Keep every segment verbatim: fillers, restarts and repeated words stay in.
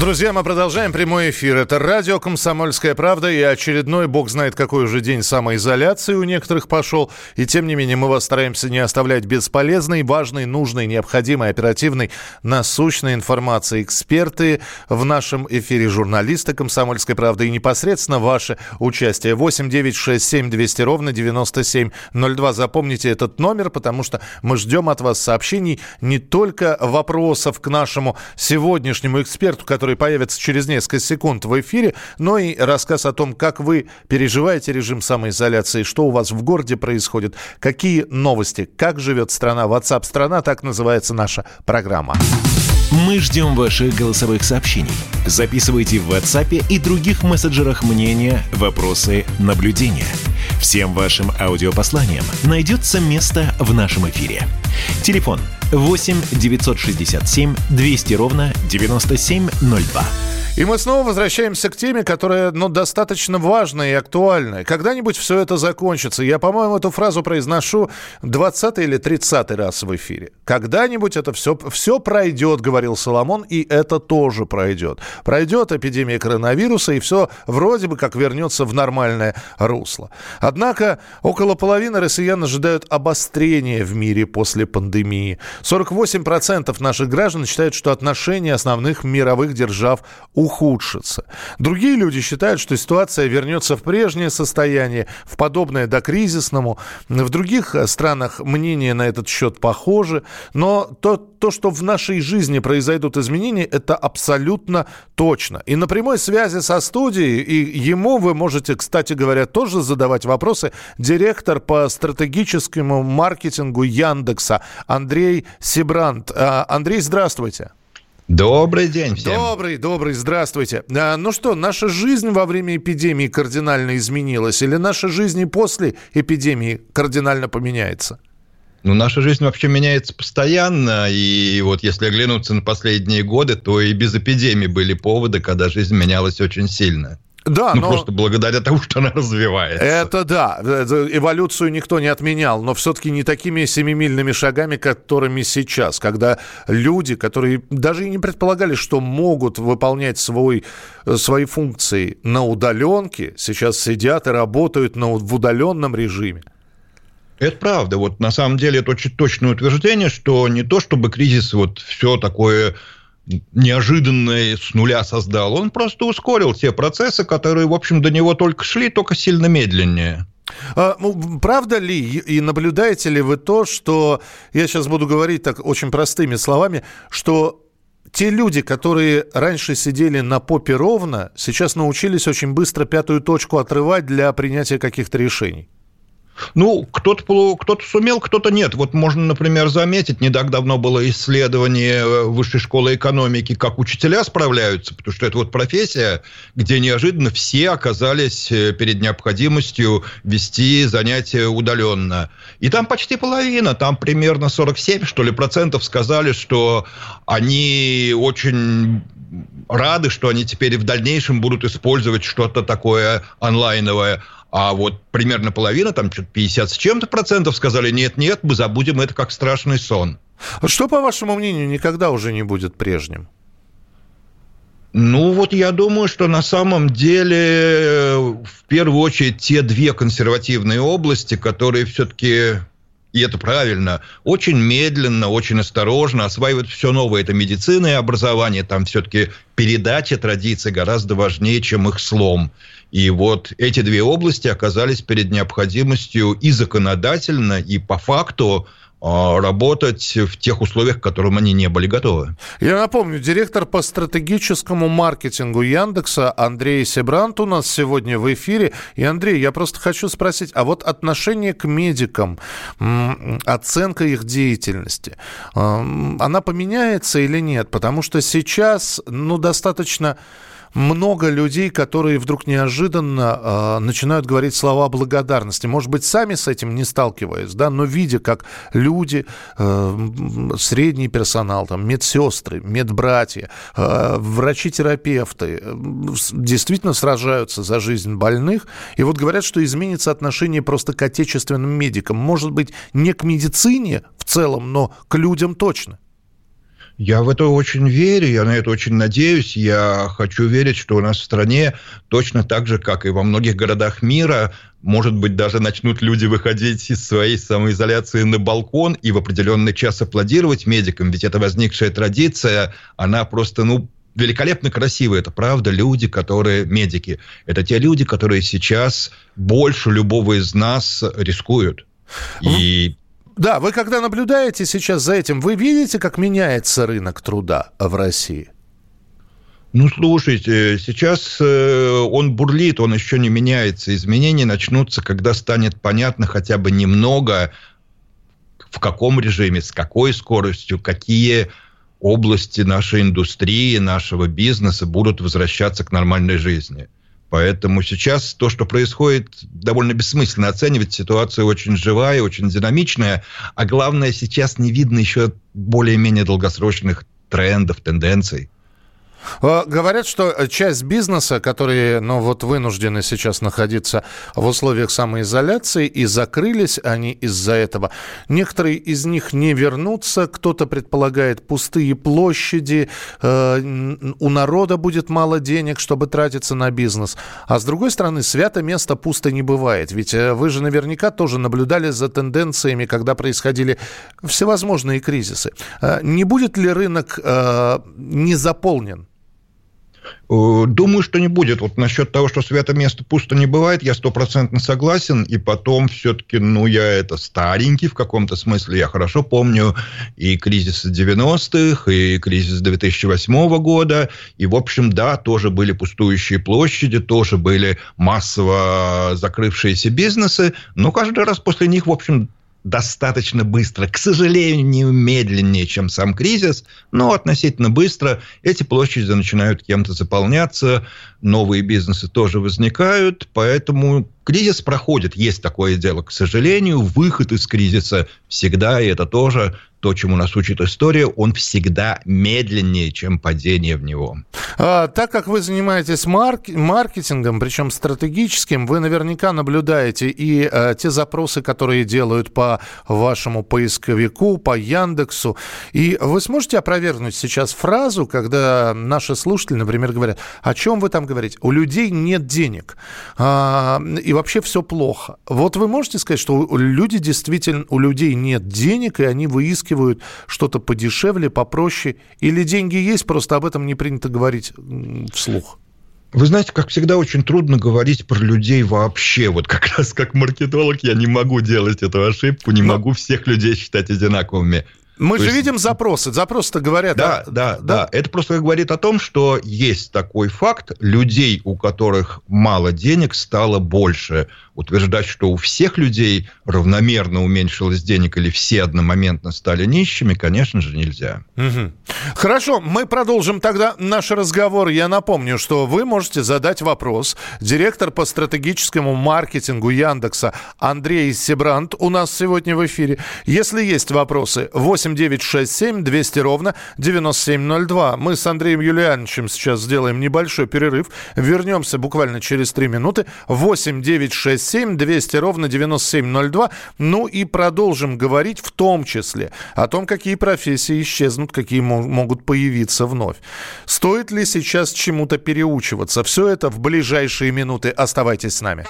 Друзья, мы продолжаем прямой эфир. Это радио «Комсомольская правда» и очередной, бог знает какой уже день самоизоляции у некоторых пошел. И тем не менее мы вас стараемся не оставлять бесполезной, важной, нужной, необходимой, оперативной, насущной информации. Эксперты в нашем эфире, журналисты «Комсомольской правды» и непосредственно ваше участие. восемь девятьсот шестьдесят семь двести ровно девяносто семь ноль два. Запомните этот номер, потому что мы ждем от вас сообщений, не только вопросов к нашему сегодняшнему эксперту, который который появится через несколько секунд в эфире, но и рассказ о том, как вы переживаете режим самоизоляции, что у вас в городе происходит, какие новости, как живет страна. WhatsApp-страна, так называется наша программа. Мы ждем ваших голосовых сообщений. Записывайте в WhatsApp и других мессенджерах мнения, вопросы, наблюдения. Всем вашим аудиопосланиям найдется место в нашем эфире. Телефон восемь девятьсот шестьдесят семь двести ровно девяносто семь ноль два. И мы снова возвращаемся к теме, которая, ну, достаточно важная и актуальная. Когда-нибудь все это закончится. Я, по-моему, эту фразу произношу двадцатый или тридцатый раз в эфире. Когда-нибудь это все, все пройдет, говорил Соломон, и это тоже пройдет. Пройдет эпидемия коронавируса, и все вроде бы как вернется в нормальное русло. Однако около половины россиян ожидают обострения в мире после пандемии. сорок восемь процентов наших граждан считают, что отношения основных мировых держав ухудшатся. ухудшится. Другие люди считают, что ситуация вернется в прежнее состояние, в подобное докризисному. В других странах мнения на этот счет похожи. Но то, то, что в нашей жизни произойдут изменения, это абсолютно точно. И на прямой связи со студией, и ему вы можете, кстати говоря, тоже задавать вопросы, директор по стратегическому маркетингу Яндекса Андрей Себрант. Андрей, здравствуйте. Добрый день всем. Добрый, добрый, здравствуйте. Ну что, наша жизнь во время эпидемии кардинально изменилась, или наша жизнь и после эпидемии кардинально поменяется? Ну, наша жизнь вообще меняется постоянно, и вот если оглянуться на последние годы, то и без эпидемии были поводы, когда жизнь менялась очень сильно. Да, ну, но... просто благодаря тому, что она развивается. Это да. Эволюцию никто не отменял, но все-таки не такими семимильными шагами, которыми сейчас, когда люди, которые даже и не предполагали, что могут выполнять свой, свои функции на удаленке, сейчас сидят и работают на, в удаленном режиме. Это правда. Вот на самом деле это очень точное утверждение, что не то чтобы кризис вот все такое... неожиданно с нуля создал. Он просто ускорил те процессы, которые, в общем, до него только шли, только сильно медленнее. А, правда ли и наблюдаете ли вы то, что, я сейчас буду говорить так очень простыми словами, что те люди, которые раньше сидели на попе ровно, сейчас научились очень быстро пятую точку отрывать для принятия каких-то решений? Ну, кто-то, кто-то сумел, кто-то нет. Вот можно, например, заметить, не так давно было исследование Высшей школы экономики, как учителя справляются, потому что это вот профессия, где неожиданно все оказались перед необходимостью вести занятия удаленно. И там почти половина, там примерно сорок семь, что ли, процентов сказали, что они очень... рады, что они теперь в дальнейшем будут использовать что-то такое онлайновое. А вот примерно половина, там что-то пятьдесят с чем-то процентов сказали, нет-нет, мы забудем это как страшный сон. Что, по вашему мнению, никогда уже не будет прежним? Ну, вот я думаю, что на самом деле в первую очередь те две консервативные области, которые все-таки... и это правильно, очень медленно, очень осторожно осваивают все новое. Это медицина и образование. Там все-таки передача традиций гораздо важнее, чем их слом. И вот эти две области оказались перед необходимостью и законодательно, и по факту работать в тех условиях, к которым они не были готовы. Я напомню, директор по стратегическому маркетингу Яндекса Андрей Себрант у нас сегодня в эфире. И, Андрей, я просто хочу спросить, а вот отношение к медикам, оценка их деятельности, она поменяется или нет? Потому что сейчас, ну, достаточно... много людей, которые вдруг неожиданно э, начинают говорить слова благодарности. Может быть, сами с этим не сталкиваясь, да, но видя, как люди, э, средний персонал, там, медсестры, медбратья, э, врачи-терапевты э, действительно сражаются за жизнь больных. И вот говорят, что изменится отношение просто к отечественным медикам. Может быть, не к медицине в целом, но к людям точно. Я в это очень верю, я на это очень надеюсь. Я хочу верить, что у нас в стране точно так же, как и во многих городах мира, может быть, даже начнут люди выходить из своей самоизоляции на балкон и в определенный час аплодировать медикам. Ведь эта возникшая традиция, она просто, ну, великолепно красивые, это правда, люди, которые медики. Это те люди, которые сейчас больше любого из нас рискуют. И... Да, вы когда наблюдаете сейчас за этим, вы видите, как меняется рынок труда в России? Ну, слушайте, сейчас он бурлит, он еще не меняется. Изменения начнутся, когда станет понятно хотя бы немного, в каком режиме, с какой скоростью, какие... области нашей индустрии, нашего бизнеса будут возвращаться к нормальной жизни. Поэтому сейчас то, что происходит, довольно бессмысленно оценивать. Ситуация очень живая, очень динамичная. А главное, сейчас не видно еще более-менее долгосрочных трендов, тенденций. Говорят, что часть бизнеса, которые, ну, вот вынуждены сейчас находиться в условиях самоизоляции, и закрылись они из-за этого. Некоторые из них не вернутся, кто-то предполагает пустые площади, э, у народа будет мало денег, чтобы тратиться на бизнес. А с другой стороны, свято место пусто не бывает. Ведь вы же наверняка тоже наблюдали за тенденциями, когда происходили всевозможные кризисы. Не будет ли рынок э, не заполнен? Думаю, что не будет. Вот насчет того, что свято место пусто не бывает, я стопроцентно согласен. И потом все-таки, ну, я это старенький в каком-то смысле. Я хорошо помню и кризис девяностых, и кризис две тысячи восьмого года. И, в общем, да, тоже были пустующие площади, тоже были массово закрывшиеся бизнесы. Но каждый раз после них, в общем, достаточно быстро, к сожалению, медленнее, чем сам кризис, но относительно быстро эти площади начинают кем-то заполняться, новые бизнесы тоже возникают, поэтому кризис проходит. Есть такое дело, к сожалению, выход из кризиса всегда, и это тоже то, чему нас учит история, он всегда медленнее, чем падение в него. А, так как вы занимаетесь марк- маркетингом, причем стратегическим, вы наверняка наблюдаете и а, те запросы, которые делают по вашему поисковику, по Яндексу. И вы сможете опровергнуть сейчас фразу, когда наши слушатели, например, говорят, о чем вы там говорите? У людей нет денег. А, и вообще все плохо. Вот вы можете сказать, что люди действительно, у людей нет денег, и они выискивают что-то подешевле, попроще, или деньги есть, просто об этом не принято говорить вслух? Вы знаете, как всегда, очень трудно говорить про людей вообще. Вот как раз как маркетолог я не могу делать эту ошибку, не Но... могу всех людей считать одинаковыми. Мы То же есть... видим запросы, запросы-то говорят... Да, а... да, да, да. Это просто говорит о том, что есть такой факт, людей, у которых мало денег, стало больше. Утверждать, что у всех людей равномерно уменьшилось денег или все одномоментно стали нищими, конечно же, нельзя. Угу. Хорошо, мы продолжим тогда наш разговор. Я напомню, что вы можете задать вопрос. Директор по стратегическому маркетингу Яндекса Андрей Себрант у нас сегодня в эфире. Если есть вопросы, восемь девятьсот шестьдесят семь двести ровно девяносто семь ноль два. Мы с Андреем Юлиановичем сейчас сделаем небольшой перерыв. Вернемся буквально через три минуты. восемь девятьсот шестьдесят семь двести ровно девяносто семь ноль два. Ну и продолжим говорить в том числе о том, какие профессии исчезнут, какие мо- могут появиться вновь. Стоит ли сейчас чему-то переучиваться? Все это в ближайшие минуты. Оставайтесь с нами.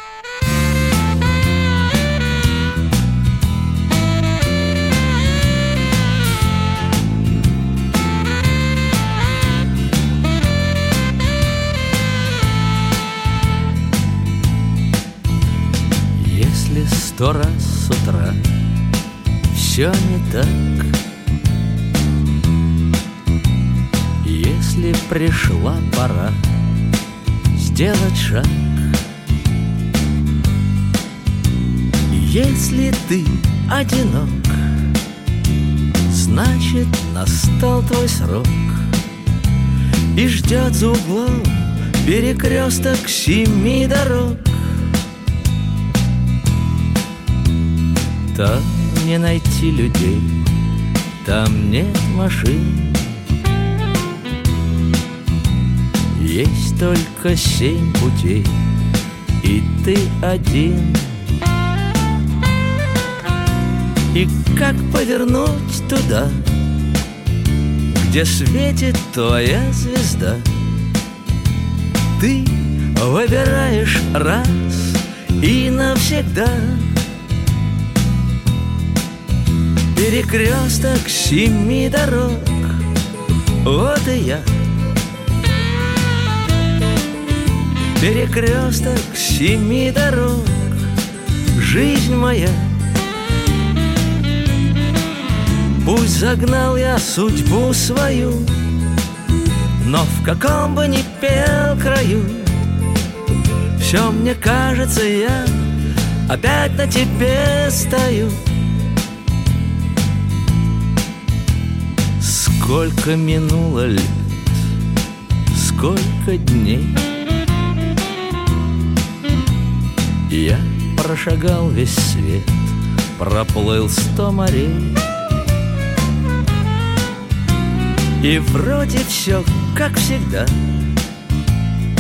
Сто раз с утра все не так. Если пришла пора сделать шаг, если ты одинок, значит, настал твой срок. И ждет за углом перекресток семи дорог. Там не найти людей, там нет машин. Есть только семь путей, и ты один. И как повернуть туда, где светит твоя звезда? Ты выбираешь раз и навсегда. Перекресток семи дорог, вот и я. Перекресток семи дорог, жизнь моя. Пусть загнал я судьбу свою, но в каком бы ни пел краю, все мне кажется, я опять на тебе стою. Сколько минуло лет, сколько дней, я прошагал весь свет, проплыл сто морей. И вроде все как всегда,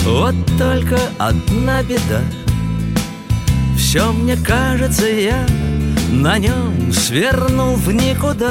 вот только одна беда. Все мне кажется, я на нем свернул в никуда.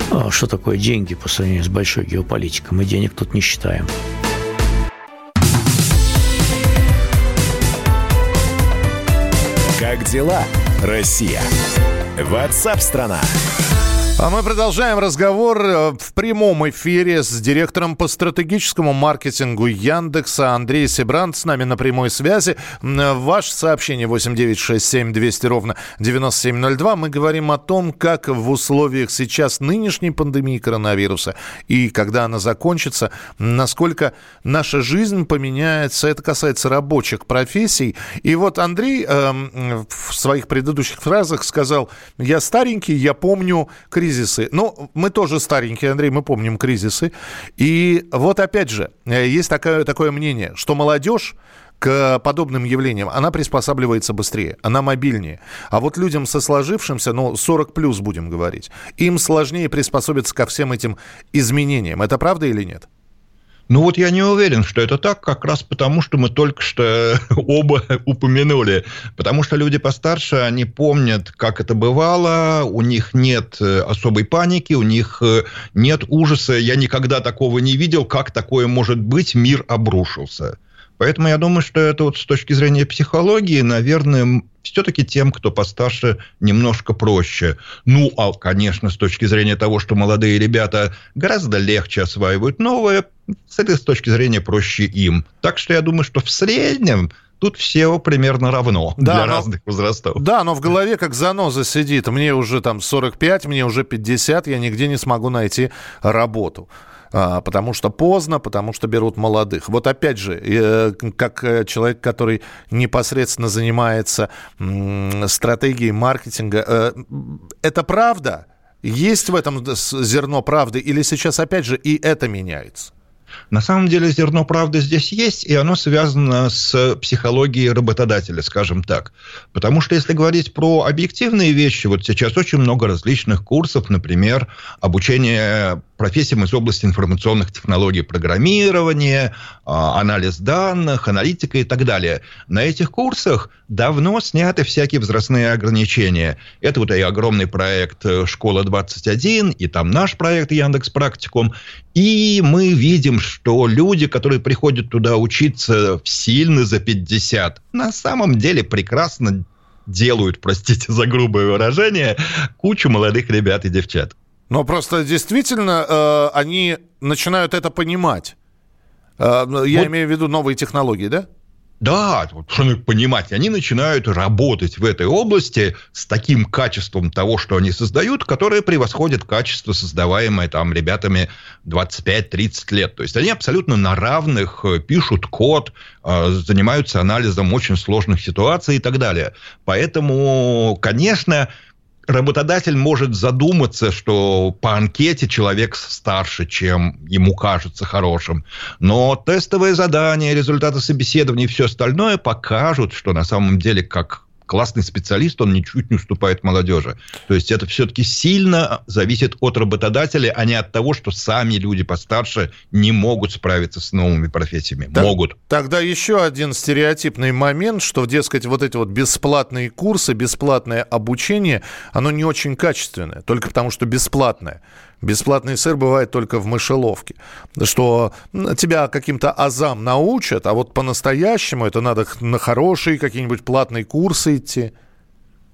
А что такое деньги по сравнению с большой геополитикой? Мы денег тут не считаем. Как дела, Россия? WhatsApp-страна. А мы продолжаем разговор в прямом эфире с директором по стратегическому маркетингу Яндекса Андреем Себрант. С нами на прямой связи. Ваше сообщение восемь девять шесть семь двести ровно девяносто семь ноль два. Мы говорим о том, как в условиях сейчас нынешней пандемии коронавируса и когда она закончится, насколько наша жизнь поменяется. Это касается рабочих профессий. И вот Андрей э, в своих предыдущих фразах сказал: «Я старенький, я помню кризис». Кризисы. Ну, мы тоже старенькие, Андрей, мы помним кризисы. И вот опять же, есть такое, такое мнение, что молодежь к подобным явлениям, она приспосабливается быстрее, она мобильнее. А вот людям со сложившимся, ну, сорок плюс будем говорить, им сложнее приспособиться ко всем этим изменениям. Это правда или нет? Ну вот я не уверен, что это так, как раз потому, что мы только что оба упомянули. Потому что люди постарше, они помнят, как это бывало, у них нет особой паники, у них нет ужаса. Я никогда такого не видел, как такое может быть, мир обрушился. Поэтому я думаю, что это вот с точки зрения психологии, наверное, все-таки тем, кто постарше, немножко проще. Ну, а, конечно, с точки зрения того, что молодые ребята гораздо легче осваивают новое, с этой точки зрения проще им. Так что я думаю, что в среднем тут все примерно равно, да, для но, разных возрастов. Да, но в голове как заноза сидит. Мне уже там сорок пять, мне уже пятьдесят, я нигде не смогу найти работу. Потому что поздно, потому что берут молодых. Вот опять же, как человек, который непосредственно занимается стратегией маркетинга, это правда? Есть в этом зерно правды? Или сейчас опять же и это меняется? На самом деле зерно правды здесь есть, и оно связано с психологией работодателя, скажем так. Потому что если говорить про объективные вещи, вот сейчас очень много различных курсов, например, обучение профессиям из области информационных технологий, программирования, анализ данных, аналитика и так далее. На этих курсах давно сняты всякие возрастные ограничения. Это вот и огромный проект «Школа двадцать один», и там наш проект «Яндекс Практикум». И мы видим, что люди, которые приходят туда учиться сильно за пятьдесят, на самом деле прекрасно делают, простите за грубое выражение, кучу молодых ребят и девчат. Но просто действительно э, они начинают это понимать. Я вот... имею в виду новые технологии, да? Да, что нужно понимать, они начинают работать в этой области с таким качеством того, что они создают, которое превосходит качество, создаваемое там ребятами двадцать пять - тридцать лет. То есть они абсолютно на равных пишут код, занимаются анализом очень сложных ситуаций и так далее. Поэтому, конечно... Работодатель может задуматься, что по анкете человек старше, чем ему кажется хорошим. Но тестовые задания, результаты собеседований и все остальное покажут, что на самом деле как классный специалист он ничуть не уступает молодежи. То есть это все-таки сильно зависит от работодателя, а не от того, что сами люди постарше не могут справиться с новыми профессиями. Так, могут. Тогда еще один стереотипный момент, что, дескать, вот эти вот бесплатные курсы, бесплатное обучение, оно не очень качественное, только потому что бесплатное. Бесплатный сыр бывает только в мышеловке. Что тебя каким-то азам научат, а вот по-настоящему это надо на хорошие какие-нибудь платные курсы идти.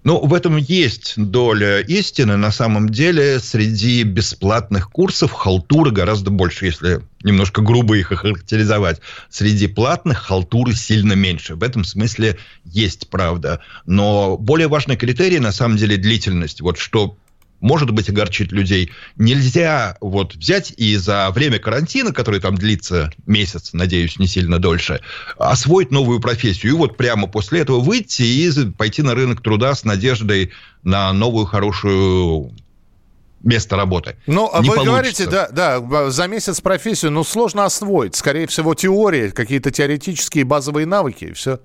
Ну, в этом есть доля истины. На самом деле, среди бесплатных курсов халтуры гораздо больше, если немножко грубо их охарактеризовать. Среди платных халтуры сильно меньше. В этом смысле есть правда. Но более важный критерий, на самом деле, длительность. Вот что... может быть, огорчит людей. Нельзя вот взять и за время карантина, который там длится месяц, надеюсь, не сильно дольше, освоить новую профессию. И вот прямо после этого выйти и пойти на рынок труда с надеждой на новую хорошую место работы. Ну, а вы получится. Говорите, да, да, за месяц профессию, ну, сложно освоить. Скорее всего, теория, какие-то теоретические базовые навыки, и все.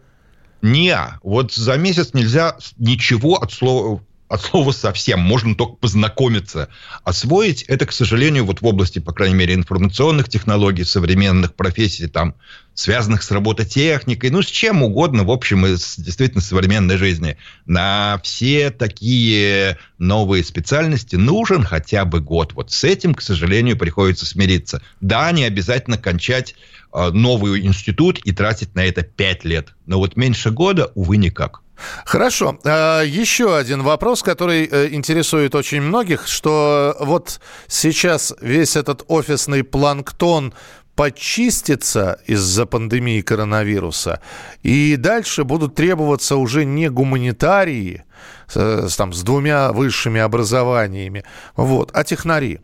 Не, вот за месяц нельзя ничего от слова... От слова совсем, можно только познакомиться. Освоить это, к сожалению, вот в области, по крайней мере, информационных технологий, современных профессий, там, связанных с робототехникой, ну, с чем угодно, в общем, из действительно современной жизни. На все такие новые специальности нужен хотя бы год. Вот с этим, к сожалению, приходится смириться. Да, не обязательно кончать э, новый институт и тратить на это пять лет. Но вот меньше года, увы, никак. Хорошо. Еще один вопрос, который интересует очень многих, что вот сейчас весь этот офисный планктон подчистится из-за пандемии коронавируса, и дальше будут требоваться уже не гуманитарии с, там, с двумя высшими образованиями, вот, а технари.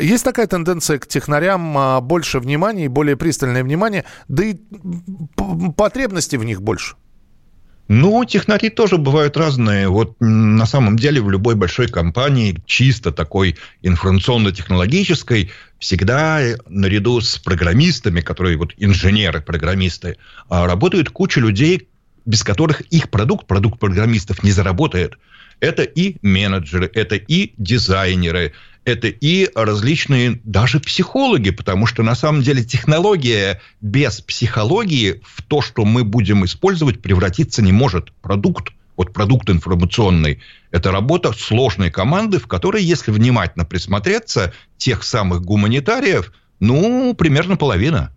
Есть такая тенденция к технарям больше внимания и более пристальное внимание, да и потребности в них больше. Ну, технари тоже бывают разные. Вот на самом деле в любой большой компании, чисто такой информационно-технологической, всегда наряду с программистами, которые вот инженеры-программисты, работают куча людей, без которых их продукт, продукт программистов, не заработает. Это и менеджеры, это и дизайнеры, это и различные даже психологи, потому что на самом деле технология без психологии в то, что мы будем использовать, превратиться не может. Продукт, вот продукт информационный, это работа сложной команды, в которой, если внимательно присмотреться, тех самых гуманитариев, ну, примерно половина.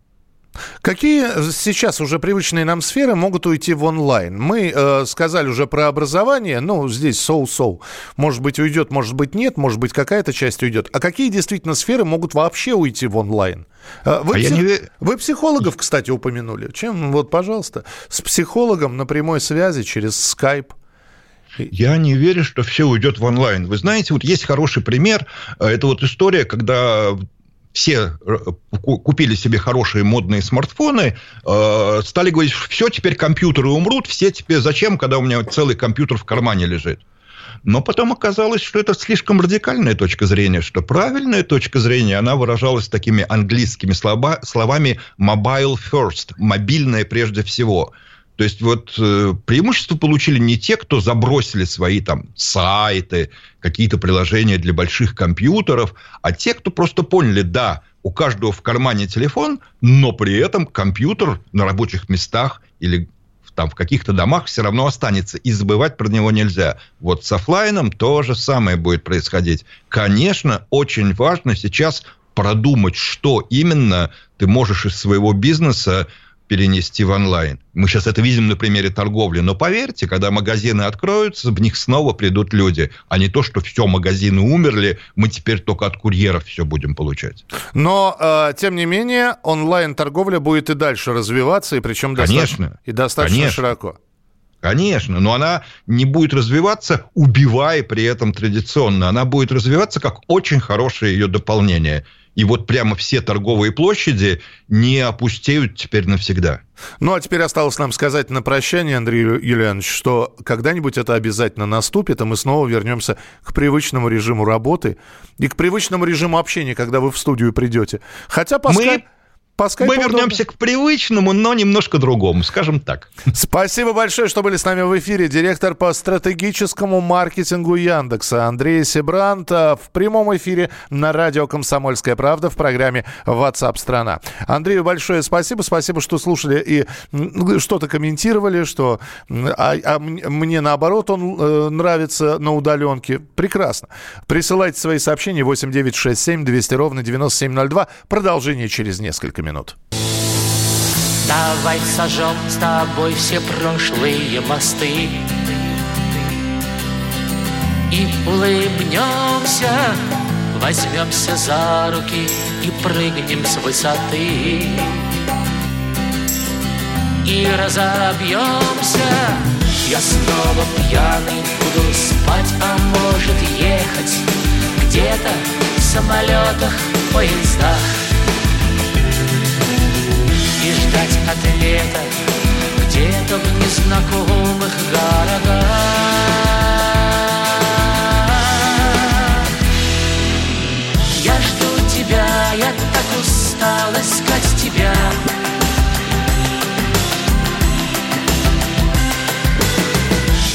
Какие сейчас уже привычные нам сферы могут уйти в онлайн? Мы э, сказали уже про образование, ну, здесь соу-соу. Может быть, уйдет, может быть, нет, может быть, какая-то часть уйдет. А какие действительно сферы могут вообще уйти в онлайн? Вы, а псих... не... Вы психологов, кстати, упомянули. Чем, вот, пожалуйста, с психологом на прямой связи через скайп. Я не верю, что все уйдет в онлайн. Вы знаете, вот есть хороший пример. Это вот история, когда... Все купили себе хорошие модные смартфоны, э, стали говорить, все, теперь компьютеры умрут, все теперь зачем, когда у меня целый компьютер в кармане лежит. Но потом оказалось, что это слишком радикальная точка зрения, что правильная точка зрения, она выражалась такими английскими слова, словами «mobile first», «мобильное прежде всего». То есть вот э, преимущество получили не те, кто забросили свои там сайты, какие-то приложения для больших компьютеров, а те, кто просто поняли, да, у каждого в кармане телефон, но при этом компьютер на рабочих местах или там в каких-то домах все равно останется, и забывать про него нельзя. Вот с офлайном то же самое будет происходить. Конечно, очень важно сейчас продумать, что именно ты можешь из своего бизнеса перенести в онлайн. Мы сейчас это видим на примере торговли. Но поверьте, когда магазины откроются, в них снова придут люди. А не то, что все, магазины умерли, мы теперь только от курьеров все будем получать. Но, э, тем не менее, онлайн-торговля будет и дальше развиваться, и причем достаточно, и достаточно Конечно. широко. Конечно, но она не будет развиваться, убивая при этом традиционно. Она будет развиваться как очень хорошее ее дополнение. И вот прямо все торговые площади не опустеют теперь навсегда. Ну, а теперь осталось нам сказать на прощание, Андрей Юлианович, что когда-нибудь это обязательно наступит, и мы снова вернемся к привычному режиму работы и к привычному режиму общения, когда вы в студию придете. Хотя по скайпу... Мы... По скайпу Мы вернемся удобно. К привычному, но немножко другому, скажем так. Спасибо большое, что были с нами в эфире. Директор по стратегическому маркетингу Яндекса Андрей Себрант в прямом эфире на радио «Комсомольская правда» в программе WhatsApp страна. Андрею большое спасибо. Спасибо, что слушали и что-то комментировали, что а, а мне наоборот он нравится на удаленке. Прекрасно. Присылайте свои сообщения восемь девятьсот шестьдесят семь двести ровно девяносто семь ноль два. Продолжение через несколько минут. минут. Давай сожжем с тобой все прошлые мосты и улыбнемся, возьмемся за руки и прыгнем с высоты и разобьемся. Я снова пьяный буду спать, а может ехать где-то в самолетах, в поездах. И ждать ответа где-то в незнакомых городах. Я жду тебя, я так устал искать тебя.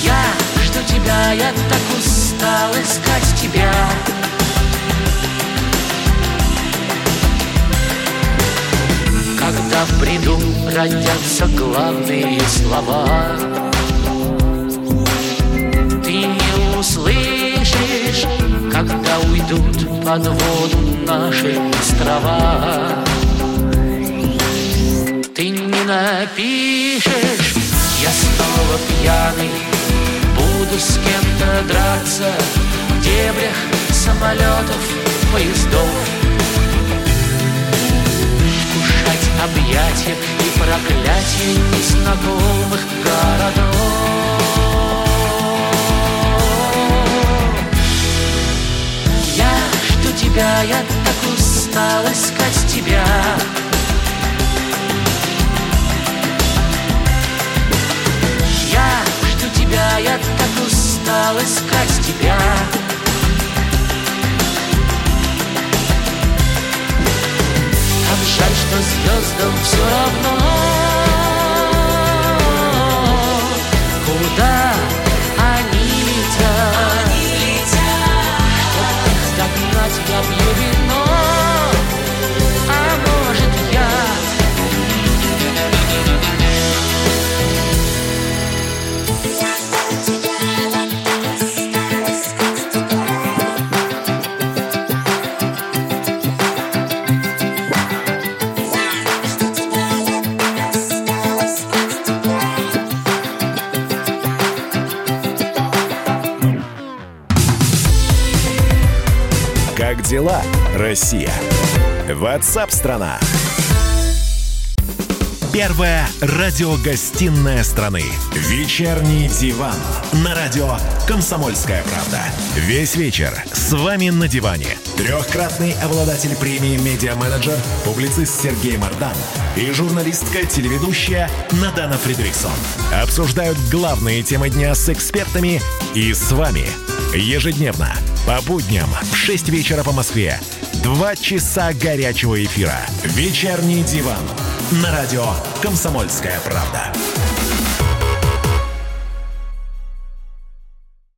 Я жду тебя, я так устал искать тебя. Когда в бреду родятся главные слова, ты не услышишь, когда уйдут под воду наши острова. Ты не напишешь, я снова пьяный, буду с кем-то драться в дебрях самолетов, поездов. Объятия и проклятия незнакомых городов. Я жду тебя, я так устал искать тебя. Я жду тебя, я так устал искать тебя. Жаль, что звездам все равно, куда они летят, они летят. Чтоб их догнать, я пью вино, а может дела, Россия. WhatsApp-страна. Первая радиогостинная страны. Вечерний диван. На радио «Комсомольская правда». Весь вечер с вами на диване. Трехкратный обладатель премии «Медиа-менеджер», публицист Сергей Мардан и журналистка-телеведущая Надана Фридриксон обсуждают главные темы дня с экспертами и с вами. Ежедневно. По будням в шесть вечера по Москве. Два часа горячего эфира. Вечерний диван. На радио «Комсомольская правда».